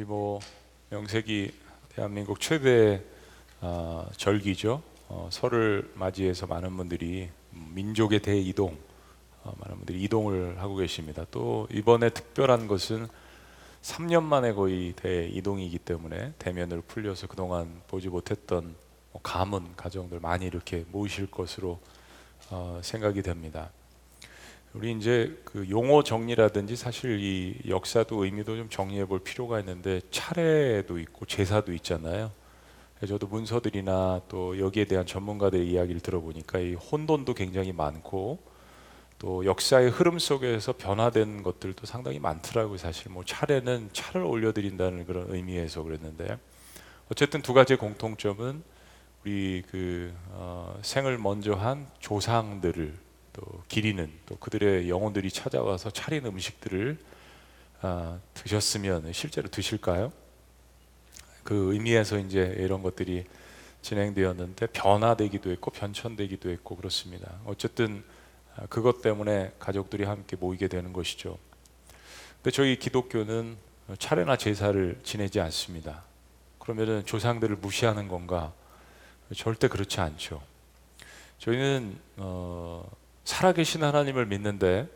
우리 명색이 대한민국 최대 절기죠. 설을 맞이해서 많은 분들이 민족의 대이동, 많은 분들이 이동을 하고 계십니다. 또 이번에 특별한 것은 3년 만에 거의 대이동이기 때문에 대면으로 풀려서 그동안 보지 못했던 가문, 가정들 많이 이렇게 모이실 것으로 생각이 됩니다. 우리 이제 그 용어 정리라든지 사실 이 역사도 의미도 좀 정리해 볼 필요가 있는데, 차례도 있고 제사도 있잖아요. 저도 문서들이나 또 여기에 대한 전문가들의 이야기를 들어보니까 이 혼돈도 굉장히 많고 또 역사의 흐름 속에서 변화된 것들도 상당히 많더라고요. 사실 차례는 차를 올려드린다는 그런 의미에서 그랬는데, 어쨌든 두 가지의 공통점은 우리 생을 먼저 한 조상들을 또 기리는, 또 그들의 영혼들이 찾아와서 차린 음식들을 드셨으면 실제로 드실까요? 그 의미에서 이제 이런 것들이 진행되었는데 변화되기도 했고 변천되기도 했고 그렇습니다. 어쨌든 그것 때문에 가족들이 함께 모이게 되는 것이죠. 근데 저희 기독교는 차례나 제사를 지내지 않습니다. 그러면은 조상들을 무시하는 건가? 절대 그렇지 않죠. 저희는 살아계신 하나님을 믿는데,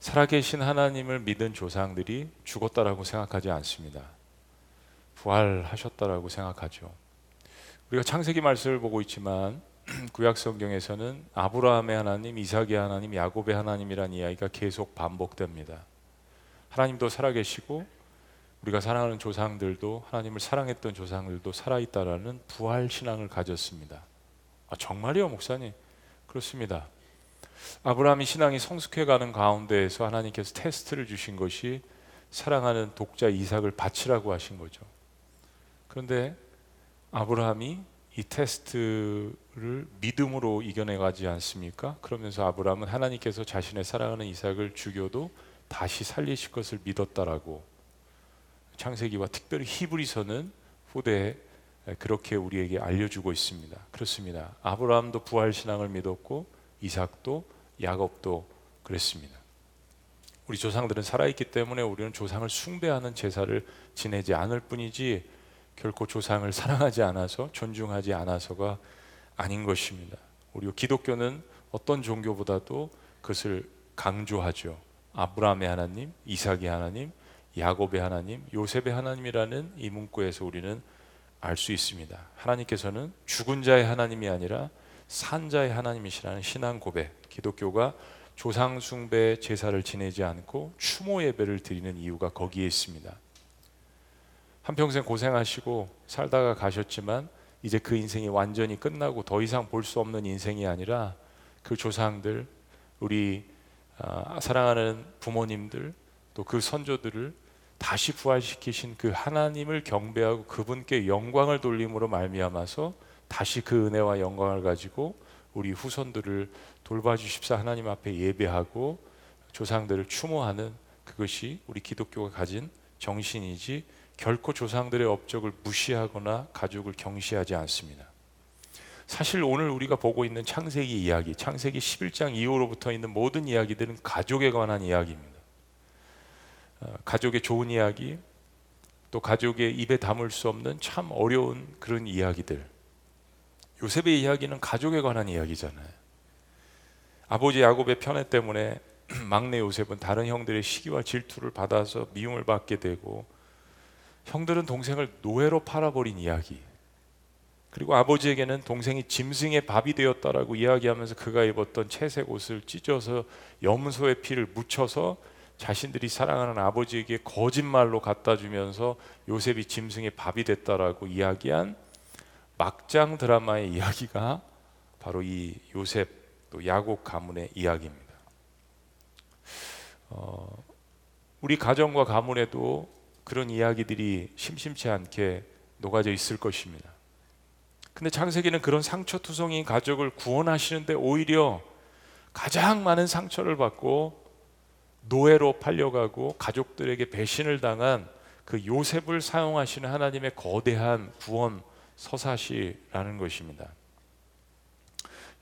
살아계신 하나님을 믿은 조상들이 죽었다라고 생각하지 않습니다. 부활하셨다라고 생각하죠. 우리가 창세기 말씀을 보고 있지만 구약 성경에서는 아브라함의 하나님, 이삭의 하나님, 야곱의 하나님이라는 이야기가 계속 반복됩니다. 하나님도 살아계시고 우리가 사랑하는 조상들도, 하나님을 사랑했던 조상들도 살아있다라는 부활 신앙을 가졌습니다. 아, 정말이요, 목사님? 그렇습니다. 아브라함이 신앙이 성숙해가는 가운데에서 하나님께서 테스트를 주신 것이 사랑하는 독자 이삭을 바치라고 하신 거죠. 그런데 아브라함이 이 테스트를 믿음으로 이겨내가지 않습니까? 그러면서 아브라함은 하나님께서 자신의 사랑하는 이삭을 죽여도 다시 살리실 것을 믿었다라고, 창세기와 특별히 히브리서는 후대에 그렇게 우리에게 알려주고 있습니다. 그렇습니다. 아브라함도 부활신앙을 믿었고 이삭도 야곱도 그랬습니다. 우리 조상들은 살아있기 때문에 우리는 조상을 숭배하는 제사를 지내지 않을 뿐이지, 결코 조상을 사랑하지 않아서 존중하지 않아서가 아닌 것입니다. 우리 기독교는 어떤 종교보다도 그것을 강조하죠. 아브라함의 하나님, 이삭의 하나님, 야곱의 하나님, 요셉의 하나님이라는 이 문구에서 우리는 알 수 있습니다. 하나님께서는 죽은 자의 하나님이 아니라 산자의 하나님이시라는 신앙 고백. 기독교가 조상 숭배 제사를 지내지 않고 추모 예배를 드리는 이유가 거기에 있습니다. 한평생 고생하시고 살다가 가셨지만 이제 그 인생이 완전히 끝나고 더 이상 볼 수 없는 인생이 아니라, 그 조상들, 우리 사랑하는 부모님들, 또 그 선조들을 다시 부활시키신 그 하나님을 경배하고 그분께 영광을 돌림으로 말미암아서 다시 그 은혜와 영광을 가지고 우리 후손들을 돌봐주십사 하나님 앞에 예배하고 조상들을 추모하는, 그것이 우리 기독교가 가진 정신이지 결코 조상들의 업적을 무시하거나 가족을 경시하지 않습니다. 사실 오늘 우리가 보고 있는 창세기 이야기, 창세기 11장 이후로부터 있는 모든 이야기들은 가족에 관한 이야기입니다. 가족의 좋은 이야기, 또 가족의 입에 담을 수 없는 참 어려운 그런 이야기들. 요셉의 이야기는 가족에 관한 이야기잖아요. 아버지 야곱의 편애 때문에 막내 요셉은 다른 형들의 시기와 질투를 받아서 미움을 받게 되고, 형들은 동생을 노예로 팔아버린 이야기, 그리고 아버지에게는 동생이 짐승의 밥이 되었다라고 이야기하면서 그가 입었던 채색 옷을 찢어서 염소의 피를 묻혀서 자신들이 사랑하는 아버지에게 거짓말로 갖다 주면서 요셉이 짐승의 밥이 됐다라고 이야기한 막장 드라마의 이야기가 바로 이 요셉 또 야곱 가문의 이야기입니다. 우리 가정과 가문에도 그런 이야기들이 심심치 않게 녹아져 있을 것입니다. 근데 창세기는 그런 상처투성인 가족을 구원하시는데 오히려 가장 많은 상처를 받고 노예로 팔려가고 가족들에게 배신을 당한 그 요셉을 사용하시는 하나님의 거대한 구원 서사시라는 것입니다.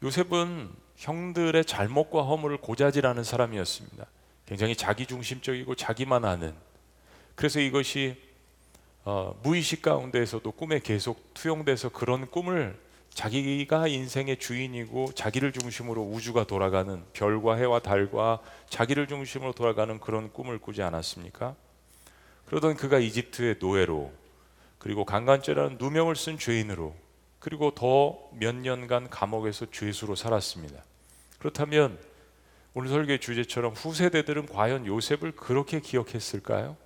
요셉은 형들의 잘못과 허물을 고자질하는 사람이었습니다. 굉장히 자기중심적이고 자기만 아는, 그래서 이것이 무의식 가운데에서도 꿈에 계속 투영돼서 그런 꿈을 자기가 인생의 주인이고 자기를 중심으로 우주가 돌아가는 별과 해와 달과 자기를 중심으로 돌아가는 그런 꿈을 꾸지 않았습니까? 그러던 그가 이집트의 노예로, 그리고 강간죄라는 누명을 쓴 죄인으로, 그리고 더 몇 년간 감옥에서 죄수로 살았습니다. 그렇다면 오늘 설교의 주제처럼 후세대들은 과연 요셉을 그렇게 기억했을까요?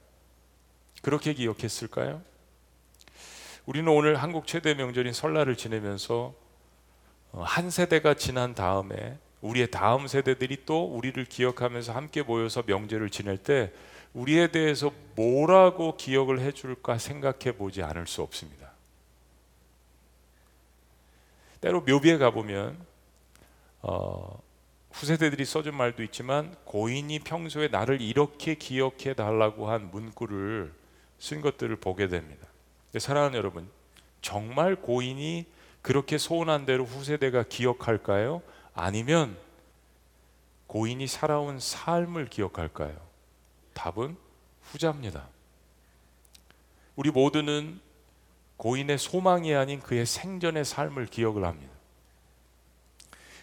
그렇게 기억했을까요? 우리는 오늘 한국 최대 명절인 설날을 지내면서 한 세대가 지난 다음에 우리의 다음 세대들이 또 우리를 기억하면서 함께 모여서 명절을 지낼 때 우리에 대해서 뭐라고 기억을 해줄까 생각해 보지 않을 수 없습니다. 때로 묘비에 가보면 후세대들이 써준 말도 있지만 고인이 평소에 나를 이렇게 기억해 달라고 한 문구를 쓴 것들을 보게 됩니다. 사랑하는 여러분, 정말 고인이 그렇게 소원한 대로 후세대가 기억할까요? 아니면 고인이 살아온 삶을 기억할까요? 답은 후자입니다. 우리 모두는 고인의 소망이 아닌 그의 생전의 삶을 기억을 합니다.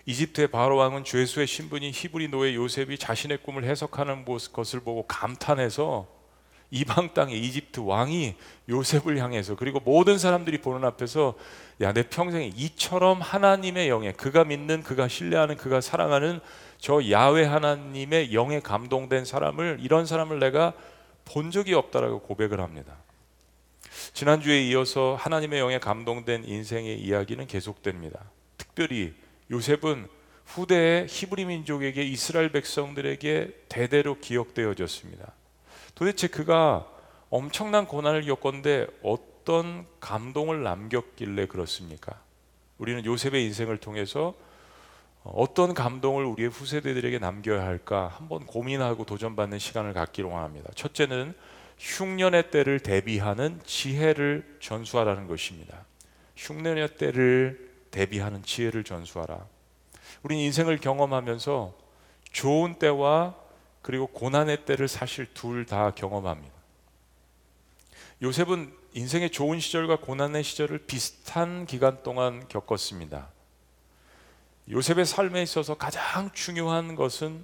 이집트의 바로왕은 죄수의 신분인 히브리 노예 요셉이 자신의 꿈을 해석하는 것을 보고 감탄해서 이방 땅의 이집트 왕이 요셉을 향해서, 그리고 모든 사람들이 보는 앞에서, 야, 내 평생에 이처럼 하나님의 영에, 그가 믿는, 그가 신뢰하는, 그가 사랑하는 저 야훼 하나님의 영에 감동된 사람을, 이런 사람을 내가 본 적이 없다라고 고백을 합니다. 지난주에 이어서 하나님의 영에 감동된 인생의 이야기는 계속됩니다. 특별히 요셉은 후대의 히브리 민족에게, 이스라엘 백성들에게 대대로 기억되어졌습니다. 도대체 그가 엄청난 고난을 겪었는데 어떤 감동을 남겼길래 그렇습니까? 우리는 요셉의 인생을 통해서 어떤 감동을 우리의 후세대들에게 남겨야 할까 한번 고민하고 도전받는 시간을 갖기로 원합니다. 첫째는 흉년의 때를 대비하는 지혜를 전수하라는 것입니다. 흉년의 때를 대비하는 지혜를 전수하라. 우린 인생을 경험하면서 좋은 때와 그리고 고난의 때를 사실 둘 다 경험합니다. 요셉은 인생의 좋은 시절과 고난의 시절을 비슷한 기간 동안 겪었습니다. 요셉의 삶에 있어서 가장 중요한 것은,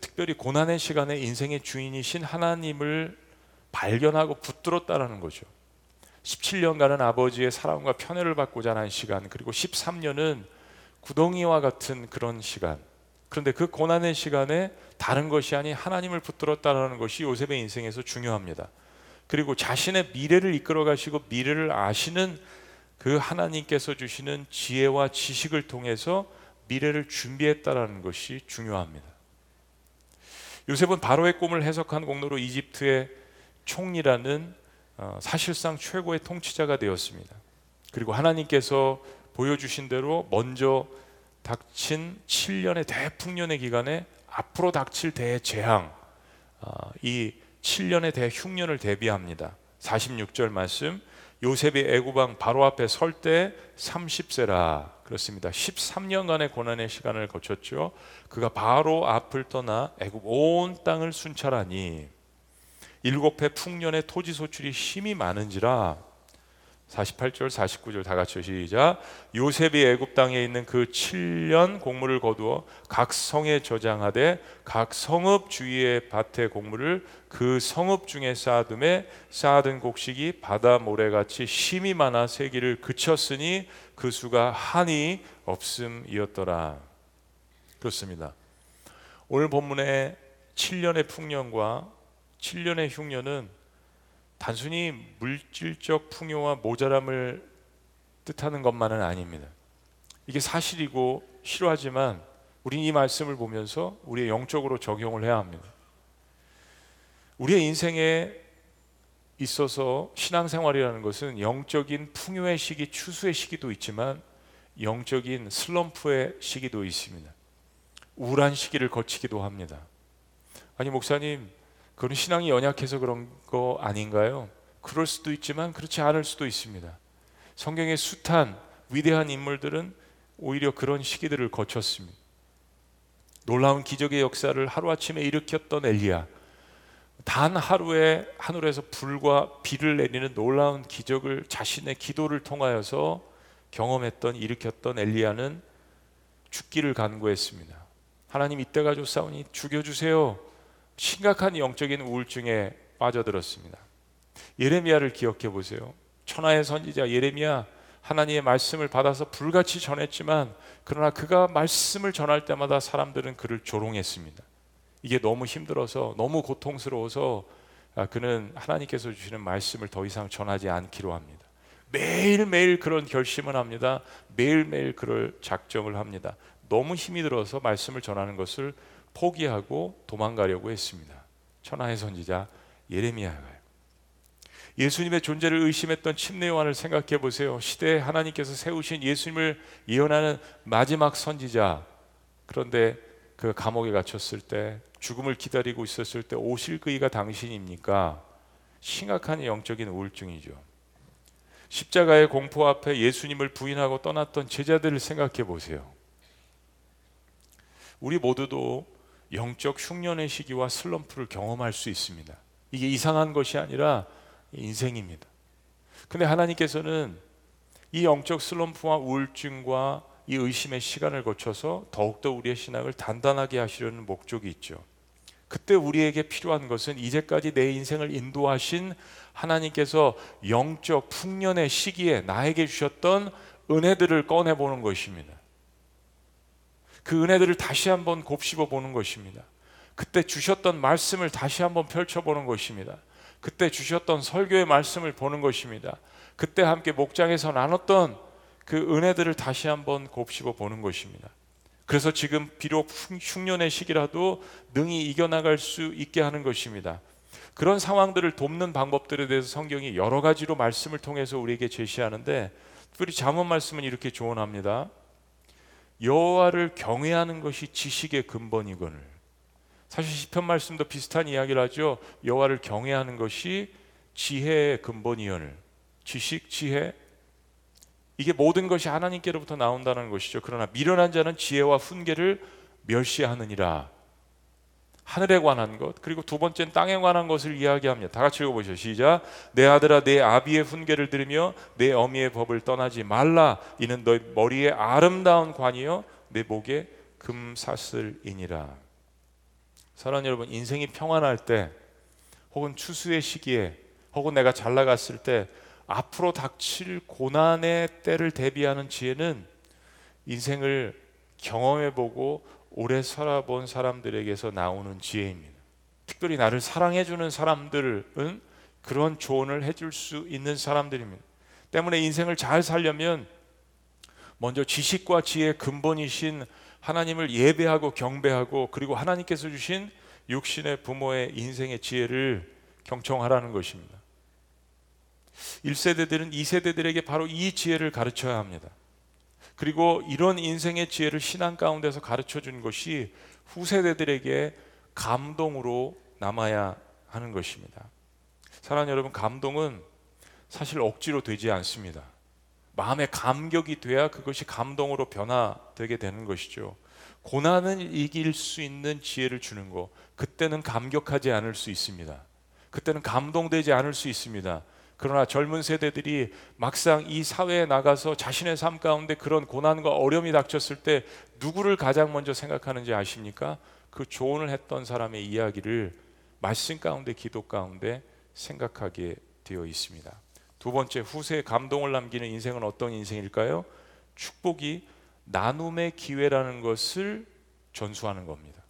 특별히 고난의 시간에 인생의 주인이신 하나님을 발견하고 붙들었다라는 거죠. 17년간은 아버지의 사랑과 편애를 받고자 한 시간, 그리고 13년은 구덩이와 같은 그런 시간. 그런데 그 고난의 시간에 다른 것이 아닌 하나님을 붙들었다는 것이 요셉의 인생에서 중요합니다. 그리고 자신의 미래를 이끌어 가시고 미래를 아시는 그 하나님께서 주시는 지혜와 지식을 통해서 미래를 준비했다는 것이 중요합니다. 요셉은 바로의 꿈을 해석한 공로로 이집트의 총리라는 사실상 최고의 통치자가 되었습니다. 그리고 하나님께서 보여주신 대로 먼저 닥친 7년의 대풍년의 기간에 앞으로 닥칠 대재앙, 이 7년의 대흉년을 대비합니다. 46절 말씀, 요셉이 애굽왕 바로 앞에 설 때 30세라. 그렇습니다. 13년간의 고난의 시간을 거쳤죠. 그가 바로 앞을 떠나 애굽 온 땅을 순찰하니 7회 풍년의 토지 소출이 심히 많은지라. 48절 49절 다 같이 시작. 요셉이 애굽 땅에 있는 그 7년 곡물을 거두어 각 성에 저장하되 각 성읍 주위의 밭의 곡물을 그 성읍 중에 쌓아둠에 쌓아둔 곡식이 바다 모래같이 심히 많아 세기를 그쳤으니 그 수가 한이 없음이었더라. 그렇습니다. 오늘 본문의 7년의 풍년과 7년의 흉년은 단순히 물질적 풍요와 모자람을 뜻하는 것만은 아닙니다. 이게 사실이고 실화지만 우린 이 말씀을 보면서 우리의 영적으로 적용을 해야 합니다. 우리의 인생에 있어서 신앙생활이라는 것은 영적인 풍요의 시기, 추수의 시기도 있지만 영적인 슬럼프의 시기도 있습니다. 우울한 시기를 거치기도 합니다. 아니, 목사님, 그건 신앙이 연약해서 그런 거 아닌가요? 그럴 수도 있지만 그렇지 않을 수도 있습니다. 성경의 숱한 위대한 인물들은 오히려 그런 시기들을 거쳤습니다. 놀라운 기적의 역사를 하루아침에 일으켰던 엘리야, 단 하루에 하늘에서 불과 비를 내리는 놀라운 기적을 자신의 기도를 통하여서 경험했던, 일으켰던 엘리야는 죽기를 간구했습니다. 하나님, 이때가 좋사오니 죽여주세요. 심각한 영적인 우울증에 빠져들었습니다. 예레미야를 기억해 보세요. 천하의 선지자 예레미야, 하나님의 말씀을 받아서 불같이 전했지만 그러나 그가 말씀을 전할 때마다 사람들은 그를 조롱했습니다. 이게 너무 힘들어서, 너무 고통스러워서 그는 하나님께서 주시는 말씀을 더 이상 전하지 않기로 합니다. 매일매일 그런 결심을 합니다. 매일매일 그럴 작정을 합니다. 너무 힘이 들어서 말씀을 전하는 것을 포기하고 도망가려고 했습니다. 천하의 선지자 예레미야가요. 예수님의 존재를 의심했던 침례 요한을 생각해 보세요. 시대에 하나님께서 세우신 예수님을 예언하는 마지막 선지자, 그런데 그 감옥에 갇혔을 때, 죽음을 기다리고 있었을 때 오실 그이가 당신입니까? 심각한 영적인 우울증이죠. 십자가의 공포 앞에 예수님을 부인하고 떠났던 제자들을 생각해 보세요. 우리 모두도 영적 흉년의 시기와 슬럼프를 경험할 수 있습니다. 이게 이상한 것이 아니라 인생입니다. 근데 하나님께서는 이 영적 슬럼프와 우울증과 이 의심의 시간을 거쳐서 더욱더 우리의 신앙을 단단하게 하시려는 목적이 있죠. 그때 우리에게 필요한 것은 이제까지 내 인생을 인도하신 하나님께서 영적 풍년의 시기에 나에게 주셨던 은혜들을 꺼내보는 것입니다. 그 은혜들을 다시 한번 곱씹어보는 것입니다. 그때 주셨던 말씀을 다시 한번 펼쳐보는 것입니다. 그때 주셨던 설교의 말씀을 보는 것입니다. 그때 함께 목장에서 나눴던 그 은혜들을 다시 한번 곱씹어 보는 것입니다. 그래서 지금 비록 흉년의 시기라도 능히 이겨나갈 수 있게 하는 것입니다. 그런 상황들을 돕는 방법들에 대해서 성경이 여러 가지로 말씀을 통해서 우리에게 제시하는데, 특별히 잠언 말씀은 이렇게 조언합니다. 여호와를 경외하는 것이 지식의 근본이거늘. 사실 시편 말씀도 비슷한 이야기를 하죠. 여호와를 경외하는 것이 지혜의 근본이거늘. 지식, 지혜, 이게 모든 것이 하나님께로부터 나온다는 것이죠. 그러나 미련한 자는 지혜와 훈계를 멸시하느니라. 하늘에 관한 것, 그리고 두 번째는 땅에 관한 것을 이야기합니다. 다 같이 읽어보시죠. 시작. 내 아들아, 내 아비의 훈계를 들으며 내 어미의 법을 떠나지 말라. 이는 너의 머리에 아름다운 관이요 내 목에 금사슬이니라. 사랑하는 여러분, 인생이 평안할 때, 혹은 추수의 시기에, 혹은 내가 잘 나갔을 때, 앞으로 닥칠 고난의 때를 대비하는 지혜는 인생을 경험해보고 오래 살아본 사람들에게서 나오는 지혜입니다. 특별히 나를 사랑해주는 사람들은 그런 조언을 해줄 수 있는 사람들입니다. 때문에 인생을 잘 살려면 먼저 지식과 지혜의 근본이신 하나님을 예배하고 경배하고, 그리고 하나님께서 주신 육신의 부모의 인생의 지혜를 경청하라는 것입니다. 1세대들은 2세대들에게 바로 이 지혜를 가르쳐야 합니다. 그리고 이런 인생의 지혜를 신앙 가운데서 가르쳐 준 것이 후세대들에게 감동으로 남아야 하는 것입니다. 사랑하는 여러분, 감동은 사실 억지로 되지 않습니다. 마음의 감격이 돼야 그것이 감동으로 변화되게 되는 것이죠. 고난을 이길 수 있는 지혜를 주는 것, 그때는 감격하지 않을 수 있습니다. 그때는 감동되지 않을 수 있습니다. 그러나 젊은 세대들이 막상 이 사회에 나가서 자신의 삶 가운데 그런 고난과 어려움이 닥쳤을 때 누구를 가장 먼저 생각하는지 아십니까? 그 조언을 했던 사람의 이야기를 말씀 가운데, 기도 가운데 생각하게 되어 있습니다. 두 번째, 후세에 감동을 남기는 인생은 어떤 인생일까요? 축복이 나눔의 기회라는 것을 전수하는 겁니다.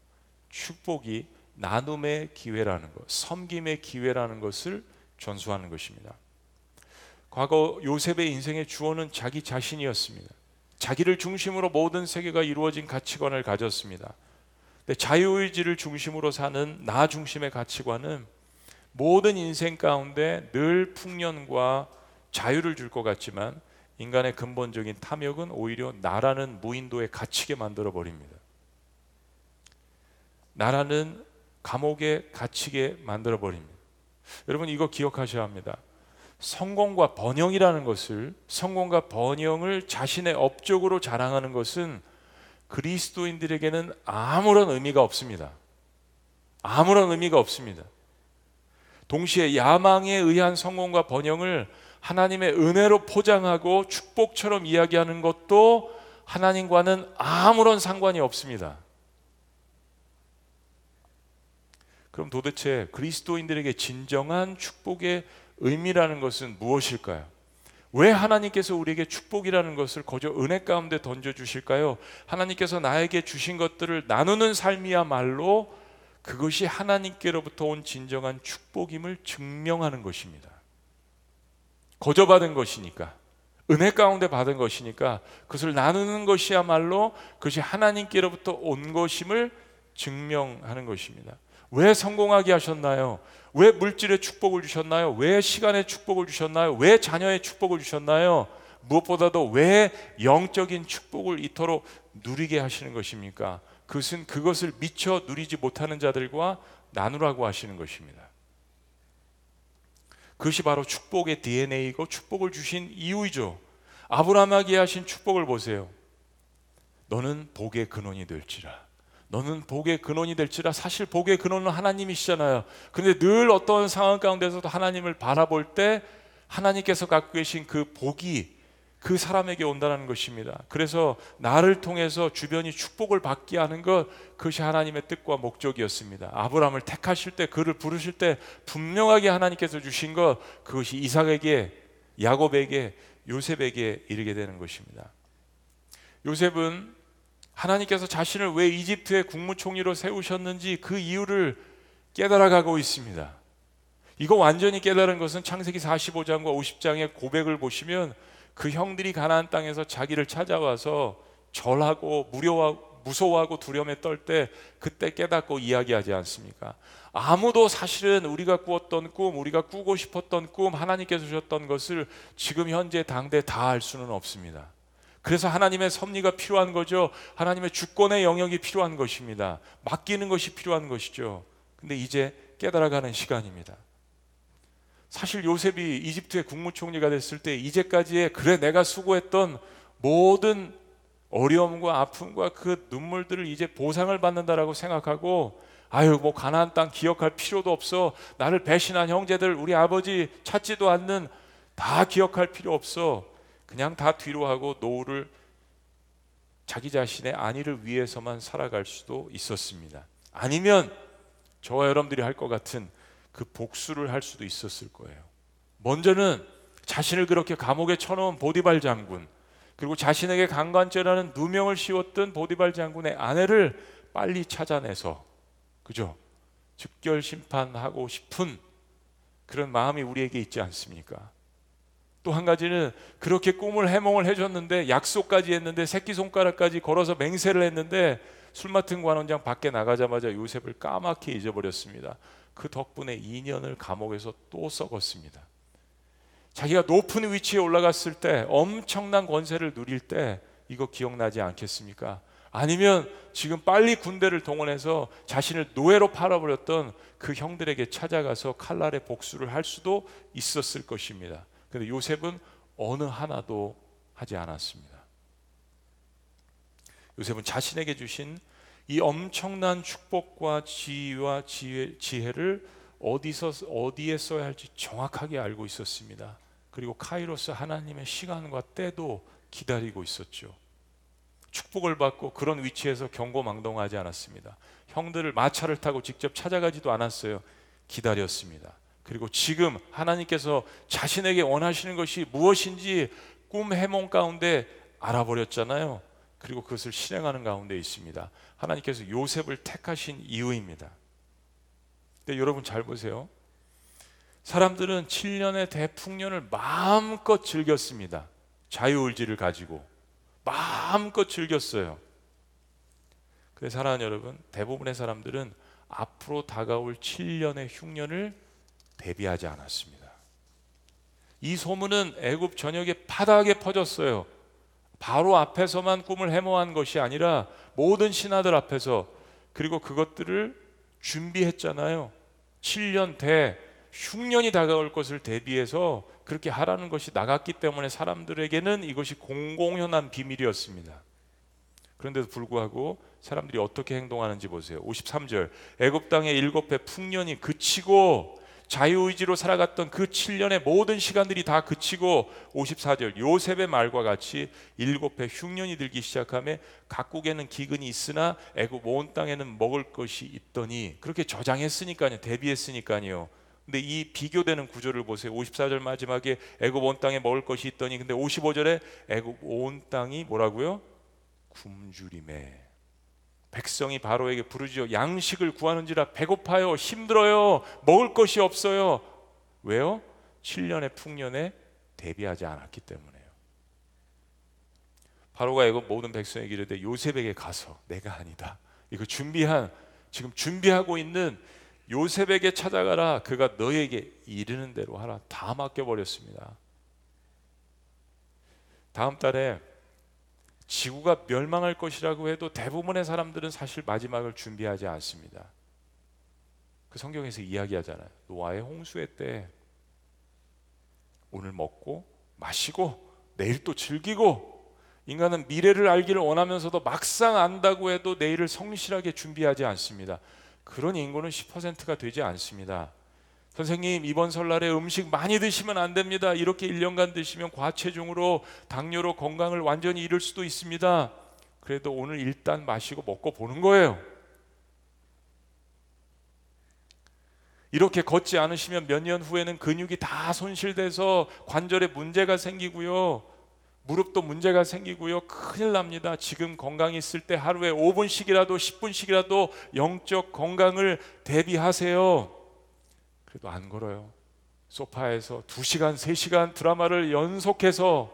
축복이 나눔의 기회라는 것, 섬김의 기회라는 것을 전수하는 것입니다. 과거 요셉의 인생의 주어는 자기 자신이었습니다. 자기를 중심으로 모든 세계가 이루어진 가치관을 가졌습니다. 근데 자유의지를 중심으로 사는 나 중심의 가치관은 모든 인생 가운데 늘 풍년과 자유를 줄 것 같지만 인간의 근본적인 탐욕은 오히려 나라는 무인도에 갇히게 만들어 버립니다. 나라는 감옥에 갇히게 만들어 버립니다. 여러분, 이거 기억하셔야 합니다. 성공과 번영이라는 것을, 성공과 번영을 자신의 업적으로 자랑하는 것은 그리스도인들에게는 아무런 의미가 없습니다. 아무런 의미가 없습니다. 동시에 야망에 의한 성공과 번영을 하나님의 은혜로 포장하고 축복처럼 이야기하는 것도 하나님과는 아무런 상관이 없습니다. 그럼 도대체 그리스도인들에게 진정한 축복의 의미라는 것은 무엇일까요? 왜 하나님께서 우리에게 축복이라는 것을 거저 은혜 가운데 던져주실까요? 하나님께서 나에게 주신 것들을 나누는 삶이야말로 그것이 하나님께로부터 온 진정한 축복임을 증명하는 것입니다. 거저 받은 것이니까, 은혜 가운데 받은 것이니까 그것을 나누는 것이야말로 그것이 하나님께로부터 온 것임을 증명하는 것입니다. 왜 성공하게 하셨나요? 왜 물질의 축복을 주셨나요? 왜 시간의 축복을 주셨나요? 왜 자녀의 축복을 주셨나요? 무엇보다도 왜 영적인 축복을 이토록 누리게 하시는 것입니까? 그것은 그것을 미처 누리지 못하는 자들과 나누라고 하시는 것입니다. 그것이 바로 축복의 DNA이고 축복을 주신 이유이죠. 아브라함에게 하신 축복을 보세요. 너는 복의 근원이 될지라. 너는 복의 근원이 될지라. 사실 복의 근원은 하나님이시잖아요. 그런데 늘 어떤 상황 가운데서도 하나님을 바라볼 때 하나님께서 갖고 계신 그 복이 그 사람에게 온다는 것입니다. 그래서 나를 통해서 주변이 축복을 받게 하는 것, 그것이 하나님의 뜻과 목적이었습니다. 아브라함을 택하실 때, 그를 부르실 때 분명하게 하나님께서 주신 것, 그것이 이삭에게, 야곱에게, 요셉에게 이르게 되는 것입니다. 요셉은 하나님께서 자신을 왜 이집트의 국무총리로 세우셨는지 그 이유를 깨달아가고 있습니다. 이거 완전히 깨달은 것은 창세기 45장과 50장의 고백을 보시면 그 형들이 가나안 땅에서 자기를 찾아와서 절하고 무서워하고 두려움에 떨 때 그때 깨닫고 이야기하지 않습니까? 아무도 사실은 우리가 꾸었던 꿈, 우리가 꾸고 싶었던 꿈, 하나님께서 주셨던 것을 지금 현재 당대 다 알 수는 없습니다. 그래서 하나님의 섭리가 필요한 거죠. 하나님의 주권의 영역이 필요한 것입니다. 맡기는 것이 필요한 것이죠. 근데 이제 깨달아가는 시간입니다. 사실 요셉이 이집트의 국무총리가 됐을 때 이제까지의 그래 내가 수고했던 모든 어려움과 아픔과 그 눈물들을 이제 보상을 받는다라고 생각하고 아유 뭐 가나안 땅 기억할 필요도 없어. 나를 배신한 형제들 우리 아버지 찾지도 않는 다 기억할 필요 없어. 그냥 다 뒤로 하고 노후를 자기 자신의 안위를 위해서만 살아갈 수도 있었습니다. 아니면 저와 여러분들이 할 것 같은 그 복수를 할 수도 있었을 거예요. 먼저는 자신을 그렇게 감옥에 쳐놓은 보디발 장군, 그리고 자신에게 강간죄라는 누명을 씌웠던 보디발 장군의 아내를 빨리 찾아내서, 그죠? 즉결 심판하고 싶은 그런 마음이 우리에게 있지 않습니까? 또 한 가지는 그렇게 꿈을 해몽을 해줬는데 약속까지 했는데 새끼손가락까지 걸어서 맹세를 했는데 술 맡은 관원장 밖에 나가자마자 요셉을 까맣게 잊어버렸습니다. 그 덕분에 2년을 감옥에서 또 썩었습니다. 자기가 높은 위치에 올라갔을 때 엄청난 권세를 누릴 때 이거 기억나지 않겠습니까? 아니면 지금 빨리 군대를 동원해서 자신을 노예로 팔아버렸던 그 형들에게 찾아가서 칼날의 복수를 할 수도 있었을 것입니다. 근데 요셉은 어느 하나도 하지 않았습니다. 요셉은 자신에게 주신 이 엄청난 축복과 지위와 지혜를 어디에 써야 할지 정확하게 알고 있었습니다. 그리고 카이로스 하나님의 시간과 때도 기다리고 있었죠. 축복을 받고 그런 위치에서 경고망동하지 않았습니다. 형들을 마차를 타고 직접 찾아가지도 않았어요. 기다렸습니다. 그리고 지금 하나님께서 자신에게 원하시는 것이 무엇인지 꿈 해몽 가운데 알아버렸잖아요. 그리고 그것을 실행하는 가운데 있습니다. 하나님께서 요셉을 택하신 이유입니다. 근데 여러분 잘 보세요. 사람들은 7년의 대풍년을 마음껏 즐겼습니다. 자유의지를 가지고 마음껏 즐겼어요. 근데 사랑하는 여러분, 대부분의 사람들은 앞으로 다가올 7년의 흉년을 대비하지 않았습니다. 이 소문은 애굽 전역에 파다하게 퍼졌어요. 바로 앞에서만 꿈을 해몽한 것이 아니라 모든 신하들 앞에서. 그리고 그것들을 준비했잖아요. 7년 대 흉년이 다가올 것을 대비해서 그렇게 하라는 것이 나갔기 때문에 사람들에게는 이것이 공공연한 비밀이었습니다. 그런데도 불구하고 사람들이 어떻게 행동하는지 보세요. 53절, 애굽 땅의 7배 풍년이 그치고 자유의지로 살아갔던 그 7년의 모든 시간들이 다 그치고 54절 요셉의 말과 같이 일곱 해 흉년이 들기 시작하며 각국에는 기근이 있으나 애굽 온 땅에는 먹을 것이 있더니, 그렇게 저장했으니까요, 대비했으니까요. 근데 이 비교되는 구조를 보세요. 54절 마지막에 애굽 온 땅에 먹을 것이 있더니, 근데 55절에 애굽 온 땅이 뭐라고요? 굶주림에 백성이 바로에게 부르짖어 양식을 구하는지라 배고파요, 힘들어요, 먹을 것이 없어요. 왜요? 7년의 풍년에 대비하지 않았기 때문에요. 바로가 애굽 모든 백성에게 이르되 요셉에게 가서, 내가 아니다, 이거 준비한, 지금 준비하고 있는 요셉에게 찾아가라. 그가 너에게 이르는 대로 하라. 다 맡겨버렸습니다. 다음 달에 지구가 멸망할 것이라고 해도 대부분의 사람들은 사실 마지막을 준비하지 않습니다. 그 성경에서 이야기하잖아요. 노아의 홍수의 때 오늘 먹고 마시고 내일 또 즐기고, 인간은 미래를 알기를 원하면서도 막상 안다고 해도 내일을 성실하게 준비하지 않습니다. 그런 인구는 10%가 되지 않습니다. 선생님, 이번 설날에 음식 많이 드시면 안 됩니다. 이렇게 1년간 드시면 과체중으로 당뇨로 건강을 완전히 잃을 수도 있습니다. 그래도 오늘 일단 마시고 먹고 보는 거예요. 이렇게 걷지 않으시면 몇 년 후에는 근육이 다 손실돼서 관절에 문제가 생기고요, 무릎도 문제가 생기고요, 큰일 납니다. 지금 건강이 있을 때 하루에 5분씩이라도 10분씩이라도 영적 건강을 대비하세요. 그래도 안 걸어요. 소파에서 2시간, 3시간 드라마를 연속해서,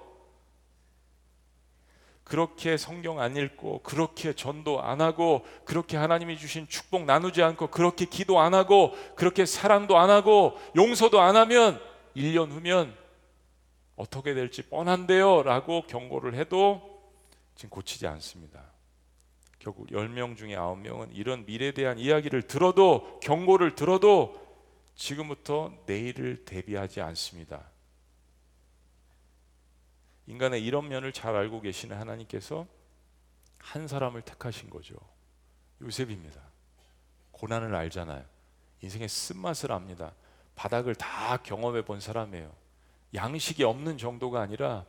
그렇게 성경 안 읽고, 그렇게 전도 안 하고, 그렇게 하나님이 주신 축복 나누지 않고, 그렇게 기도 안 하고, 그렇게 사랑도 안 하고, 용서도 안 하면 1년 후면 어떻게 될지 뻔한데요 라고 경고를 해도 지금 고치지 않습니다. 결국 10명 중에 9명은 이런 미래에 대한 이야기를 들어도, 경고를 들어도 지금부터 내일을 대비하지 않습니다. 인간의 이런 면을 잘 알고 계시는 하나님께서 한 사람을 택하신 거죠. 요셉입니다. 고난을 알잖아요. 인생의 쓴맛을 압니다. 바닥을 다 경험해 본 사람이에요. 양식이 없는 정도가 아니라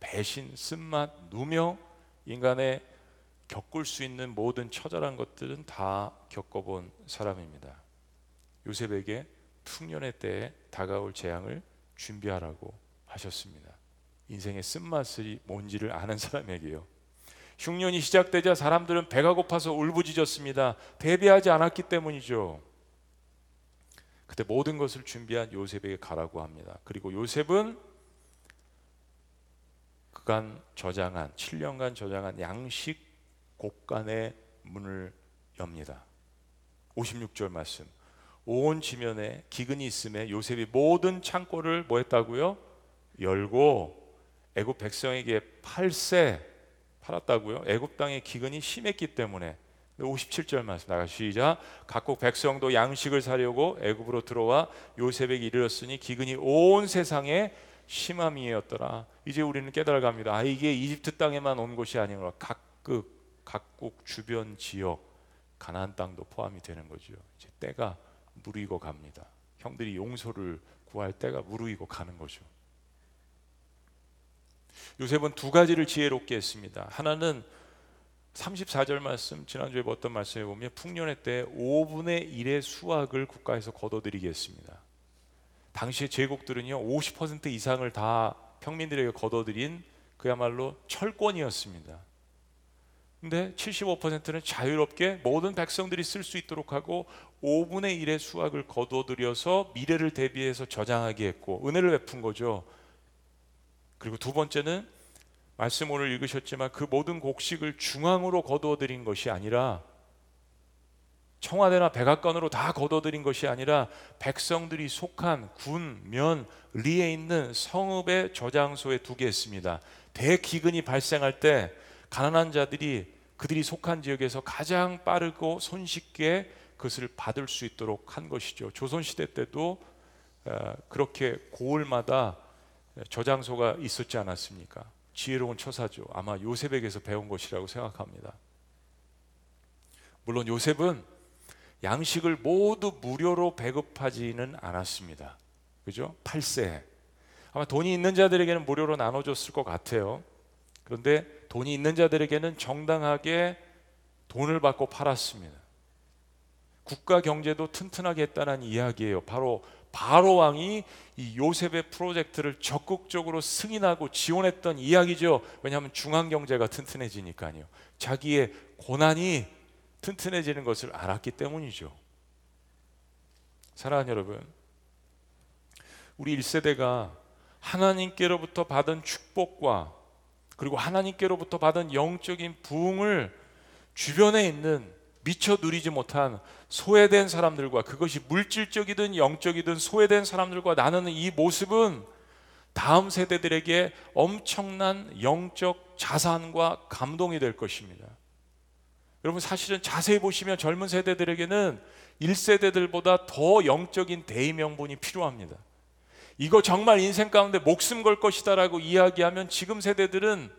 배신, 쓴맛, 누명, 인간의 겪을 수 있는 모든 처절한 것들은 다 겪어본 사람입니다. 요셉에게 풍년의 때에 다가올 재앙을 준비하라고 하셨습니다. 인생의 쓴맛이 뭔지를 아는 사람에게요. 흉년이 시작되자 사람들은 배가 고파서 울부짖었습니다. 대비하지 않았기 때문이죠. 그때 모든 것을 준비한 요셉에게 가라고 합니다. 그리고 요셉은 그간 저장한, 7년간 저장한 양식 곳간의 문을 엽니다. 56절 말씀, 온 지면에 기근이 있음에 요셉이 모든 창고를 뭐 했다고요? 열고 애굽 백성에게 팔세 팔았다고요? 애굽 땅에 기근이 심했기 때문에. 57절 말씀 나가 시작. 각국 백성도 양식을 사려고 애굽으로 들어와 요셉에게 이르렀으니 기근이 온 세상에 심함이었더라. 이제 우리는 깨달아갑니다. 아, 이게 이집트 땅에만 온 것이 아니라 각국 주변 지역 가나안 땅도 포함이 되는 거죠. 이제 때가 무르익어 갑니다. 형들이 용서를 구할 때가 무르익어 가는 거죠. 요셉은 두 가지를 지혜롭게 했습니다. 하나는 34절 말씀, 지난주에 봤던 말씀에 보면 풍년의 때 5분의 1의 수확을 국가에서 거둬들이겠습니다. 당시의 제국들은요 50% 이상을 다 평민들에게 거둬들인 그야말로 철권이었습니다. 근데 75%는 자유롭게 모든 백성들이 쓸 수 있도록 하고 5분의 1의 수확을 거둬들여서 미래를 대비해서 저장하게 했고 은혜를 베푼 거죠. 그리고 두 번째는 말씀 오늘 읽으셨지만 그 모든 곡식을 중앙으로 거둬들인 것이 아니라, 청와대나 백악관으로 다 거둬들인 것이 아니라 백성들이 속한 군, 면, 리에 있는 성읍의 저장소에 두게 했습니다. 대기근이 발생할 때 가난한 자들이 그들이 속한 지역에서 가장 빠르고 손쉽게 그것을 받을 수 있도록 한 것이죠. 조선시대 때도 그렇게 고을마다 저장소가 있었지 않았습니까? 지혜로운 처사죠. 아마 요셉에게서 배운 것이라고 생각합니다. 물론 요셉은 양식을 모두 무료로 배급하지는 않았습니다. 그죠? 8세. 아마 돈이 있는 자들에게는 무료로 나눠줬을 것 같아요. 그런데 돈이 있는 자들에게는 정당하게 돈을 받고 팔았습니다. 국가 경제도 튼튼하게 했다는 이야기예요. 바로 왕이 이 요셉의 프로젝트를 적극적으로 승인하고 지원했던 이야기죠. 왜냐하면 중앙 경제가 튼튼해지니까요. 자기의 고난이 튼튼해지는 것을 알았기 때문이죠. 사랑하는 여러분, 우리 1세대가 하나님께로부터 받은 축복과 그리고 하나님께로부터 받은 영적인 부흥을 주변에 있는 미처 누리지 못한 소외된 사람들과, 그것이 물질적이든 영적이든 소외된 사람들과 나누는 이 모습은 다음 세대들에게 엄청난 영적 자산과 감동이 될 것입니다. 여러분, 사실은 자세히 보시면 젊은 세대들에게는 1세대들보다 더 영적인 대의명분이 필요합니다. 이거 정말 인생 가운데 목숨 걸 것이다라고 이야기하면 지금 세대들은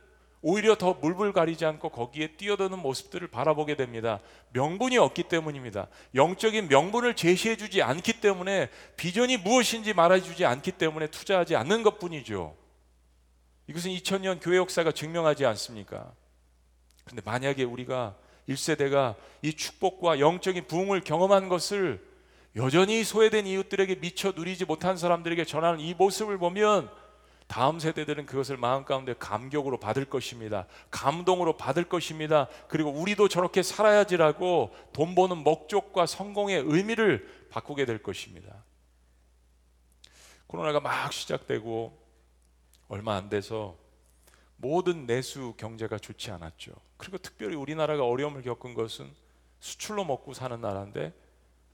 오히려 더 물불 가리지 않고 거기에 뛰어드는 모습들을 바라보게 됩니다. 명분이 없기 때문입니다. 영적인 명분을 제시해 주지 않기 때문에, 비전이 무엇인지 말해주지 않기 때문에 투자하지 않는 것뿐이죠. 이것은 2000년 교회 역사가 증명하지 않습니까? 그런데 만약에 우리가 1세대가 이 축복과 영적인 부흥을 경험한 것을 여전히 소외된 이웃들에게, 미처 누리지 못한 사람들에게 전하는 이 모습을 보면 다음 세대들은 그것을 마음 가운데 감격으로 받을 것입니다. 감동으로 받을 것입니다. 그리고 우리도 저렇게 살아야지라고 돈 버는 목적과 성공의 의미를 바꾸게 될 것입니다. 코로나가 막 시작되고 얼마 안 돼서 모든 내수 경제가 좋지 않았죠. 그리고 특별히 우리나라가 어려움을 겪은 것은 수출로 먹고 사는 나라인데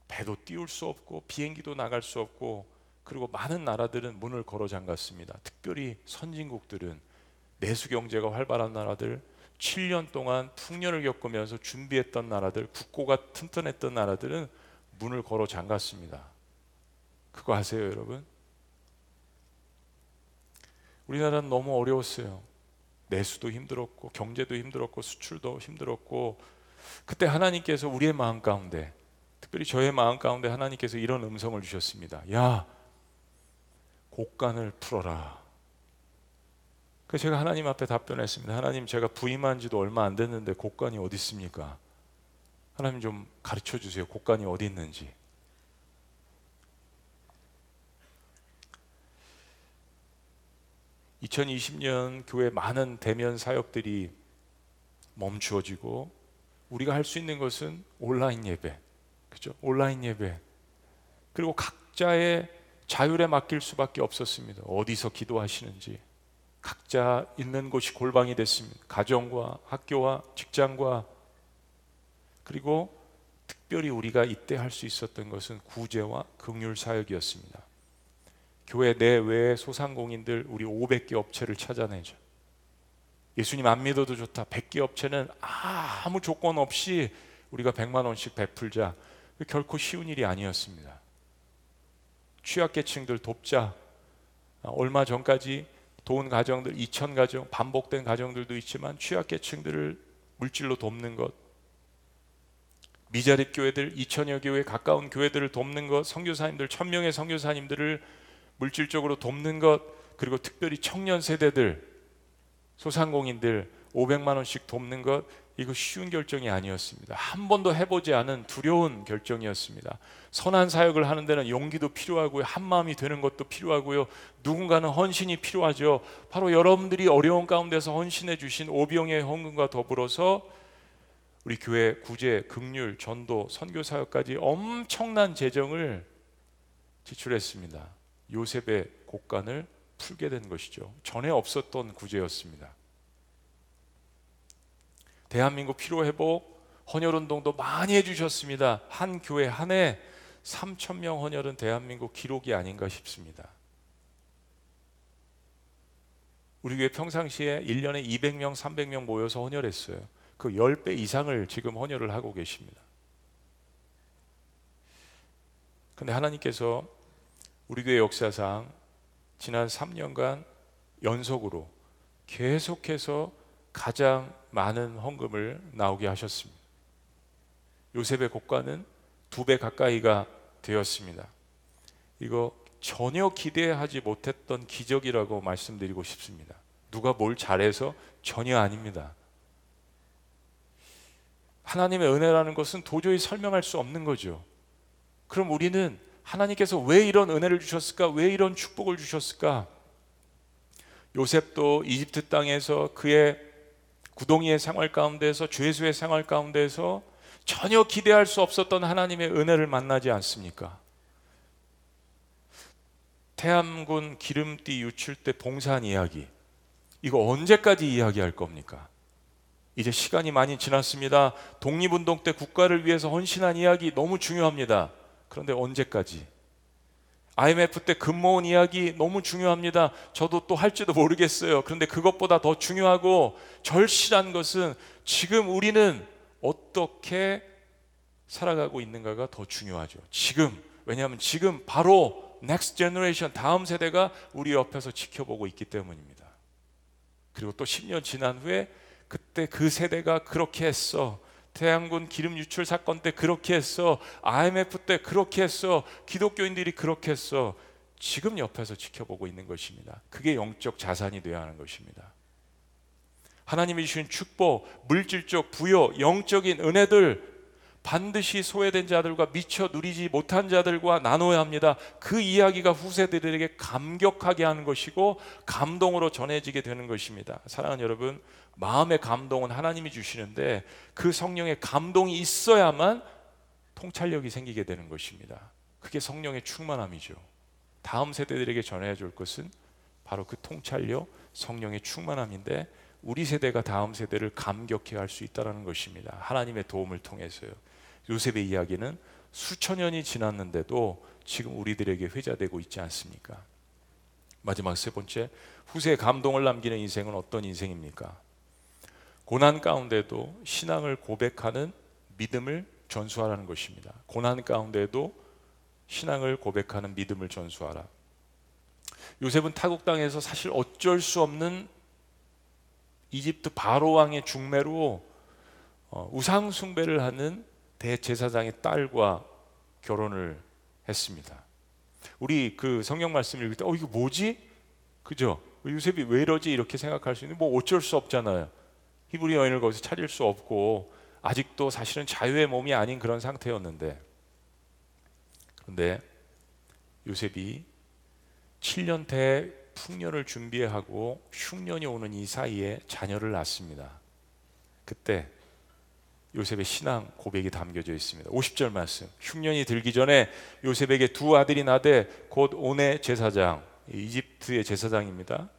배도 띄울 수 없고 비행기도 나갈 수 없고, 그리고 많은 나라들은 문을 걸어 잠갔습니다. 특별히 선진국들은, 내수 경제가 활발한 나라들, 7년 동안 풍년을 겪으면서 준비했던 나라들, 국고가 튼튼했던 나라들은 문을 걸어 잠갔습니다. 그거 아세요, 여러분? 우리나라는 너무 어려웠어요. 내수도 힘들었고 경제도 힘들었고 수출도 힘들었고, 그때 하나님께서 우리의 마음 가운데, 특별히 저의 마음 가운데 하나님께서 이런 음성을 주셨습니다. 야, 곡간을 풀어라. 그래서 제가 하나님 앞에 답변했습니다. 하나님, 제가 부임한 지도 얼마 안 됐는데 곡간이 어디 있습니까? 하나님 좀 가르쳐 주세요. 곡간이 어디 있는지. 이 2020년 교회 많은 대면 사역들이 멈추어지고 우리가 할 수 있는 것은 온라인 예배, 그죠? 온라인 예배, 그리고 각자의 자율에 맡길 수밖에 없었습니다. 어디서 기도하시는지 각자 있는 곳이 골방이 됐습니다. 가정과 학교와 직장과. 그리고 특별히 우리가 이때 할 수 있었던 것은 구제와 긍휼 사역이었습니다. 교회 내외의 소상공인들 우리 500개 업체를 찾아내죠. 예수님 안 믿어도 좋다. 100개 업체는 아무 조건 없이 우리가 100만 원씩 베풀자. 결코 쉬운 일이 아니었습니다. 취약계층들 돕자. 얼마 전까지 도운 가정들, 2천 가정, 반복된 가정들도 있지만 취약계층들을 물질로 돕는 것, 미자립 교회들, 2천여 교회 가까운 교회들을 돕는 것, 선교사님들, 1000명의 선교사님들을 물질적으로 돕는 것, 그리고 특별히 청년 세대들, 소상공인들 500만 원씩 돕는 것, 이거 쉬운 결정이 아니었습니다. 한 번도 해보지 않은 두려운 결정이었습니다. 선한 사역을 하는 데는 용기도 필요하고요, 한 마음이 되는 것도 필요하고요, 누군가는 헌신이 필요하죠. 바로 여러분들이 어려운 가운데서 헌신해 주신 오병의 헌금과 더불어서 우리 교회 구제, 긍휼, 전도, 선교 사역까지 엄청난 재정을 지출했습니다. 요셉의 곡간을 풀게 된 것이죠. 전에 없었던 구제였습니다. 대한민국 피로회복, 헌혈운동도 많이 해주셨습니다. 한 교회 한 해 3000명 헌혈은 대한민국 기록이 아닌가 싶습니다. 우리 교회 평상시에 1년에 200명, 300명 모여서 헌혈했어요. 그 10배 이상을 지금 헌혈을 하고 계십니다. 그런데 하나님께서 우리 교회 역사상 지난 3년간 연속으로 계속해서 가장 많은 헌금을 나오게 하셨습니다. 요셉의 곡간은 2배 가까이가 되었습니다. 이거 전혀 기대하지 못했던 기적이라고 말씀드리고 싶습니다. 누가 뭘 잘해서? 전혀 아닙니다. 하나님의 은혜라는 것은 도저히 설명할 수 없는 거죠. 그럼 우리는 하나님께서 왜 이런 은혜를 주셨을까? 왜 이런 축복을 주셨을까? 요셉도 이집트 땅에서 그의 구동이의 생활 가운데에서 죄수의 생활 가운데에서 전혀 기대할 수 없었던 하나님의 은혜를 만나지 않습니까? 태암군 기름띠 유출대 봉산 이야기, 이거 언제까지 이야기할 겁니까? 이제 시간이 많이 지났습니다. 독립운동 때 국가를 위해서 헌신한 이야기 너무 중요합니다. 그런데 언제까지? IMF 때 금 모은 이야기 너무 중요합니다. 저도 또 할지도 모르겠어요. 그런데 그것보다 더 중요하고 절실한 것은 지금 우리는 어떻게 살아가고 있는가가 더 중요하죠. 지금. 왜냐하면 지금 바로 넥스트 제너레이션, 다음 세대가 우리 옆에서 지켜보고 있기 때문입니다. 그리고 또 10년 지난 후에 그때 그 세대가 그렇게 했어. 태양군 기름 유출 사건 때 그렇게 했어. IMF 때 그렇게 했어. 기독교인들이 그렇게 했어. 지금 옆에서 지켜보고 있는 것입니다. 그게 영적 자산이 되어야 하는 것입니다. 하나님이 주신 축복, 물질적 부요, 영적인 은혜들 반드시 소외된 자들과 미처 누리지 못한 자들과 나눠야 합니다. 그 이야기가 후세들에게 감격하게 하는 것이고 감동으로 전해지게 되는 것입니다. 사랑하는 여러분, 마음의 감동은 하나님이 주시는데 그 성령의 감동이 있어야만 통찰력이 생기게 되는 것입니다. 그게 성령의 충만함이죠. 다음 세대들에게 전해줄 것은 바로 그 통찰력, 성령의 충만함인데 우리 세대가 다음 세대를 감격해 할 수 있다는 것입니다. 하나님의 도움을 통해서요. 요셉의 이야기는 수천 년이 지났는데도 지금 우리들에게 회자되고 있지 않습니까? 마지막 세 번째, 후세에 감동을 남기는 인생은 어떤 인생입니까? 고난 가운데도 신앙을 고백하는 믿음을 전수하라는 것입니다. 고난 가운데도 신앙을 고백하는 믿음을 전수하라. 요셉은 타국 땅에서 사실 어쩔 수 없는 이집트 바로왕의 중매로 우상 숭배를 하는 대제사장의 딸과 결혼을 했습니다. 우리 그 성경 말씀 읽을 때 이거 뭐지? 그죠? 요셉이 왜 이러지? 이렇게 생각할 수 있는데 뭐 어쩔 수 없잖아요. 히브리 여인을 거기서 찾을 수 없고 아직도 사실은 자유의 몸이 아닌 그런 상태였는데, 그런데 요셉이 7년태의 풍년을 준비하고 흉년이 오는 이 사이에 자녀를 낳습니다. 그때 요셉의 신앙 고백이 담겨져 있습니다. 50절 말씀, 흉년이 들기 전에 요셉에게 두 아들이 나되 곧 온의 제사장, 이집트의 제사장입니다.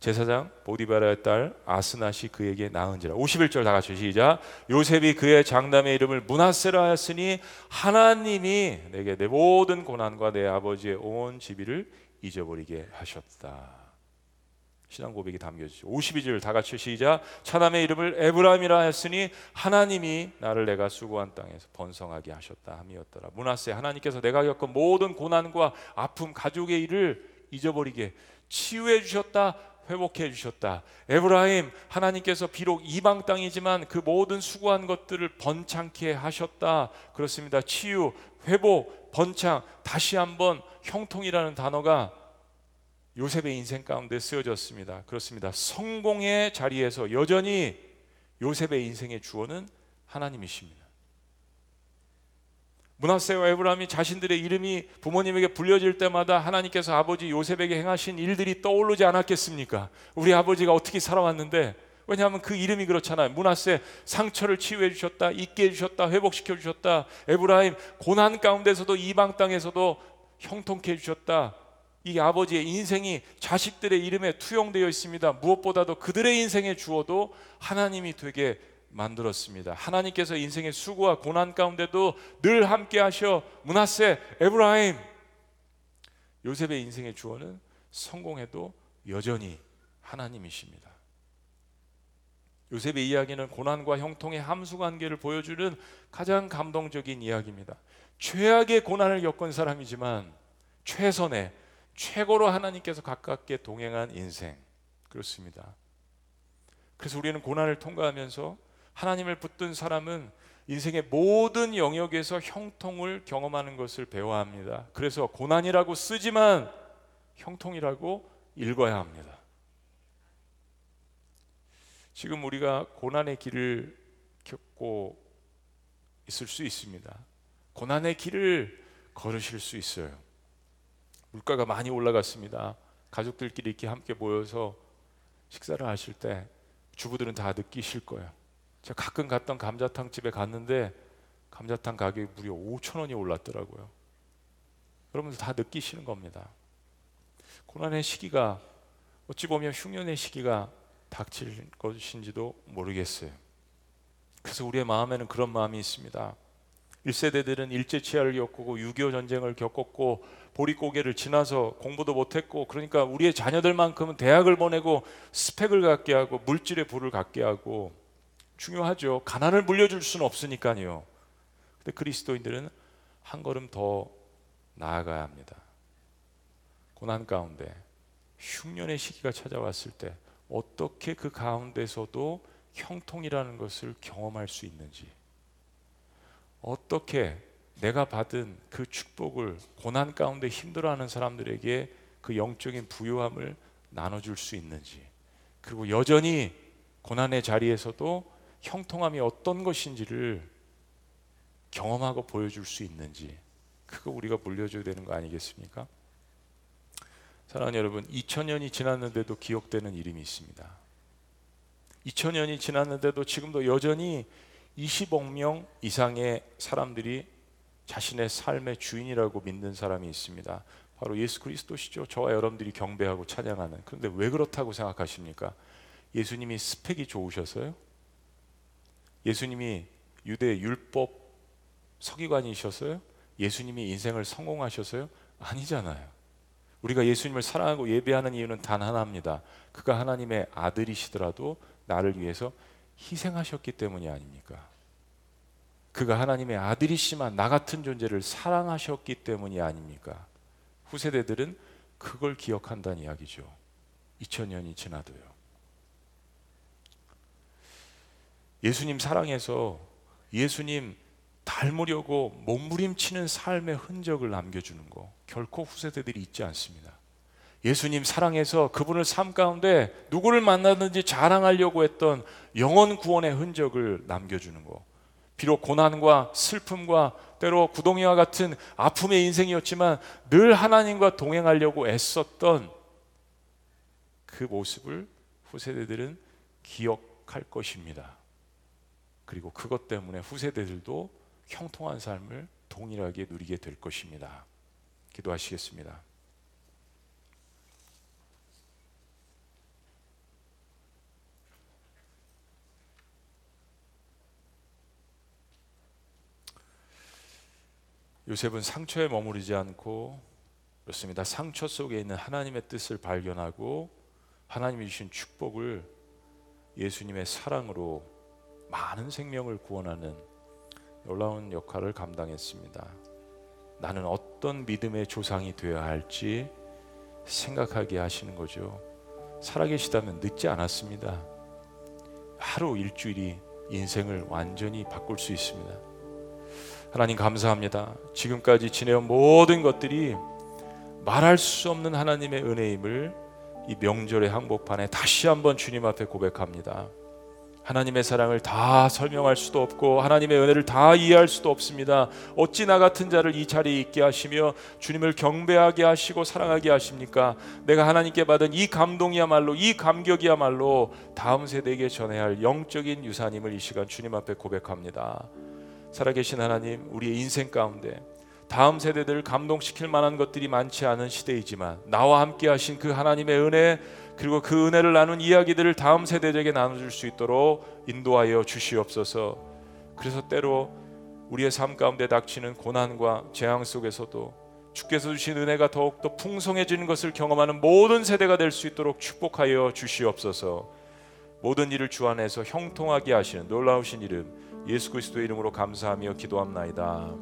제사장 보디바라의 딸 아스낫이 그에게 낳은지라. 51절 다 같이 시작. 요셉이 그의 장남의 이름을 므낫세라 하였으니 하나님이 내게 내 모든 고난과 내 아버지의 온 지비를 잊어버리게 하셨다. 신앙 고백이 담겨지죠. 52절 다 같이 시작. 차남의 이름을 에브라임이라 했으니 하나님이 나를 내가 수고한 땅에서 번성하게 하셨다 함이었더라. 므낫세, 하나님께서 내가 겪은 모든 고난과 아픔, 가족의 일을 잊어버리게 치유해 주셨다, 회복해 주셨다. 에브라임, 하나님께서 비록 이방 땅이지만 그 모든 수고한 것들을 번창케 하셨다. 그렇습니다. 치유, 회복, 번창, 다시 한번 형통이라는 단어가 요셉의 인생 가운데 쓰여졌습니다. 그렇습니다. 성공의 자리에서 여전히 요셉의 인생의 주어는 하나님이십니다. 므낫세와 에브라임이 자신들의 이름이 부모님에게 불려질 때마다 하나님께서 아버지 요셉에게 행하신 일들이 떠오르지 않았겠습니까? 우리 아버지가 어떻게 살아왔는데. 왜냐하면 그 이름이 그렇잖아요. 므낫세, 상처를 치유해 주셨다, 잊게 해주셨다, 회복시켜 주셨다. 에브라임, 고난 가운데서도 이방 땅에서도 형통케 해주셨다. 이 아버지의 인생이 자식들의 이름에 투영되어 있습니다. 무엇보다도 그들의 인생에 주어도 하나님이 되게 만들었습니다. 하나님께서 인생의 수고와 고난 가운데도 늘 함께 하셔. 므낫세, 에브라임. 요셉의 인생의 주어는 성공해도 여전히 하나님이십니다. 요셉의 이야기는 고난과 형통의 함수관계를 보여주는 가장 감동적인 이야기입니다. 최악의 고난을 겪은 사람이지만 최선의, 최고로 하나님께서 가깝게 동행한 인생. 그렇습니다. 그래서 우리는 고난을 통과하면서 하나님을 붙든 사람은 인생의 모든 영역에서 형통을 경험하는 것을 배워야 합니다. 그래서 고난이라고 쓰지만 형통이라고 읽어야 합니다. 지금 우리가 고난의 길을 겪고 있을 수 있습니다. 고난의 길을 걸으실 수 있어요. 물가가 많이 올라갔습니다. 가족들끼리 이렇게 함께 모여서 식사를 하실 때 주부들은 다 느끼실 거예요. 제가 가끔 갔던 감자탕집에 갔는데 감자탕 가격이 무려 5,000원이 올랐더라고요. 여러분들 다 느끼시는 겁니다. 고난의 시기가, 어찌 보면 흉년의 시기가 닥칠 것인지도 모르겠어요. 그래서 우리의 마음에는 그런 마음이 있습니다. 1세대들은 일제치하를 겪고 6.25 전쟁을 겪었고 보릿고개를 지나서 공부도 못했고, 그러니까 우리의 자녀들만큼은 대학을 보내고 스펙을 갖게 하고 물질의 부를 갖게 하고, 중요하죠. 가난을 물려줄 수는 없으니까요. 근데 그리스도인들은 한 걸음 더 나아가야 합니다. 고난 가운데 흉년의 시기가 찾아왔을 때 어떻게 그 가운데서도 형통이라는 것을 경험할 수 있는지, 어떻게 내가 받은 그 축복을 고난 가운데 힘들어하는 사람들에게 그 영적인 부요함을 나눠줄 수 있는지, 그리고 여전히 고난의 자리에서도 형통함이 어떤 것인지를 경험하고 보여줄 수 있는지, 그거 우리가 물려줘야 되는 거 아니겠습니까? 사랑하는 여러분, 2000년이 지났는데도 기억되는 이름이 있습니다. 2000년이 지났는데도 지금도 여전히 20억 명 이상의 사람들이 자신의 삶의 주인이라고 믿는 사람이 있습니다. 바로 예수 그리스도시죠. 저와 여러분들이 경배하고 찬양하는. 그런데 왜 그렇다고 생각하십니까? 예수님이 스펙이 좋으셔서요? 예수님이 유대 율법 서기관이셔서요? 예수님이 인생을 성공하셔서요? 아니잖아요. 우리가 예수님을 사랑하고 예배하는 이유는 단 하나입니다. 그가 하나님의 아들이시더라도 나를 위해서 희생하셨기 때문이 아닙니까? 그가 하나님의 아들이시만 나 같은 존재를 사랑하셨기 때문이 아닙니까? 후세대들은 그걸 기억한다는 이야기죠. 2000년이 지나도요. 예수님 사랑해서 예수님 닮으려고 몸부림치는 삶의 흔적을 남겨주는 거, 결코 후세대들이 잊지 않습니다. 예수님 사랑해서 그분을 삶 가운데 누구를 만나든지 자랑하려고 했던 영원 구원의 흔적을 남겨주는 거, 비록 고난과 슬픔과 때로 구덩이와 같은 아픔의 인생이었지만 늘 하나님과 동행하려고 애썼던 그 모습을 후세대들은 기억할 것입니다. 그리고 그것 때문에 후세대들도 형통한 삶을 동일하게 누리게 될 것입니다. 기도하시겠습니다. 요셉은 상처에 머무르지 않고, 그렇습니다, 상처 속에 있는 하나님의 뜻을 발견하고 하나님이 주신 축복을 예수님의 사랑으로 많은 생명을 구원하는 놀라운 역할을 감당했습니다. 나는 어떤 믿음의 조상이 되어야 할지 생각하게 하시는 거죠. 살아계시다면 늦지 않았습니다. 하루, 일주일이 인생을 완전히 바꿀 수 있습니다. 하나님 감사합니다. 지금까지 지내온 모든 것들이 말할 수 없는 하나님의 은혜임을 이 명절의 항복판에 다시 한번 주님 앞에 고백합니다. 하나님의 사랑을 다 설명할 수도 없고 하나님의 은혜를 다 이해할 수도 없습니다. 어찌 나 같은 자를 이 자리에 있게 하시며 주님을 경배하게 하시고 사랑하게 하십니까? 내가 하나님께 받은 이 감동이야말로, 이 감격이야말로 다음 세대에게 전해야 할 영적인 유산임을 이 시간 주님 앞에 고백합니다. 살아계신 하나님, 우리의 인생 가운데 다음 세대들을 감동시킬 만한 것들이 많지 않은 시대이지만 나와 함께 하신 그 하나님의 은혜, 그리고 그 은혜를 나눈 이야기들을 다음 세대에게 나눠줄 수 있도록 인도하여 주시옵소서. 그래서 때로 우리의 삶 가운데 닥치는 고난과 재앙 속에서도 주께서 주신 은혜가 더욱더 풍성해지는 것을 경험하는 모든 세대가 될 수 있도록 축복하여 주시옵소서. 모든 일을 주 안에서 형통하게 하시는 놀라우신 이름 예수 그리스도의 이름으로 감사하며 기도합나이다.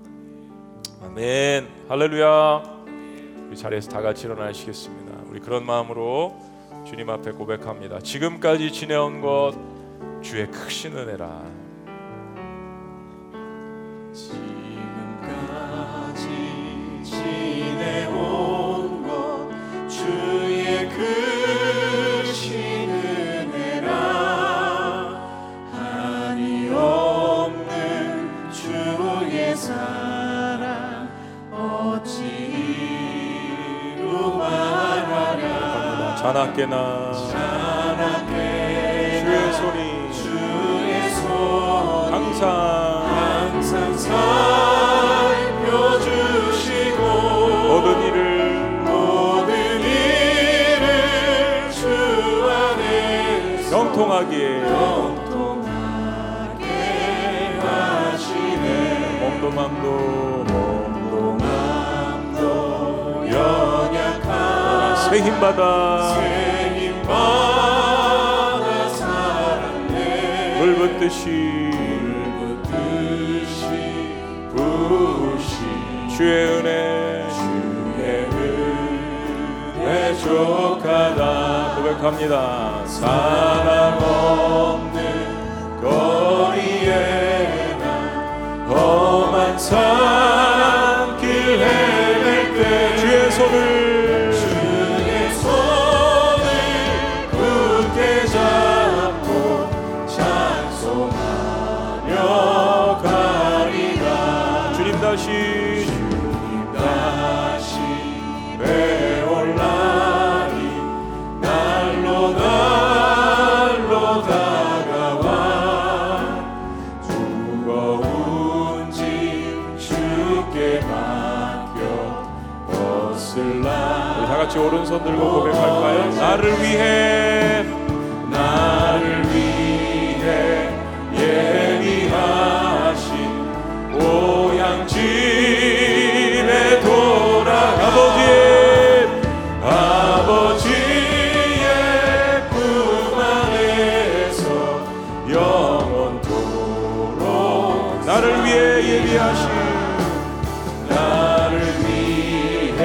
아멘. 할렐루야. 우리 자리에서 다 같이 일어나시겠습니다. 우리 그런 마음으로 주님 앞에 고백합니다. 지금까지 지내온 것 주의 크신 은혜라. 자나깨나 주의 손이 항상 살펴주시고 모든 일을 주 안에서 영통하게 하시네. 몸도 맘도 연약한 새 힘받아 사랑해. 불붙듯이 부으시 주의 은혜 족하다. 고백합니다. 사람 없는 거리에 나 험한 산길 헤맬 때 주의 손을 굳게 잡고 찬송하며 가리라. 주님 다시 배울 날이 날로 다가와. 무거운 짐 주께 맡겨 벗을라. 우리 다같이 오른손 들고 고백할까요? 나를 위해 예비하신 고향집에 돌아가. 아버지의 품 안에서 영원토록 나를 위해 예비하신 나를 위해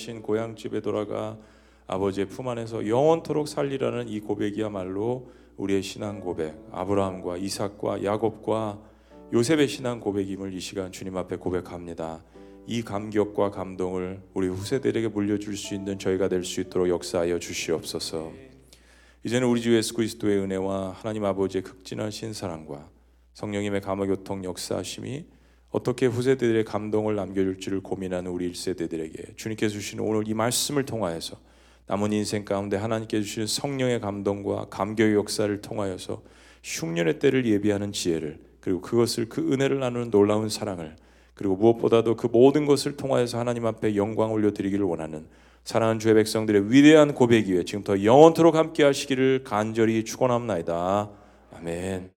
예비하신 고향집에 돌아가 아버지의 품 안에서 영원토록 살리라는 이 고백이야말로 우리의 신앙 고백, 아브라함과 이삭과 야곱과 요셉의 신앙 고백임을 이 시간 주님 앞에 고백합니다. 이 감격과 감동을 우리 후세들에게 물려줄 수 있는 저희가 될 수 있도록 역사하여 주시옵소서. 이제는 우리 주 예수 그리스도의 은혜와 하나님 아버지의 극진하신 사랑과 성령님의 감화교통 역사하심이 어떻게 후세대들의 감동을 남겨줄지를 고민하는 우리 1세대들에게 주님께서 주시는 오늘 이 말씀을 통하여서 남은 인생 가운데 하나님께서 주시는 성령의 감동과 감격의 역사를 통하여서 흉년의 때를 예비하는 지혜를, 그리고 그것을 그 은혜를 나누는 놀라운 사랑을, 그리고 무엇보다도 그 모든 것을 통하여서 하나님 앞에 영광 올려드리기를 원하는 사랑하는 주의 백성들의 위대한 고백 위에 지금부터 영원토록 함께 하시기를 간절히 축원합니다. 아멘.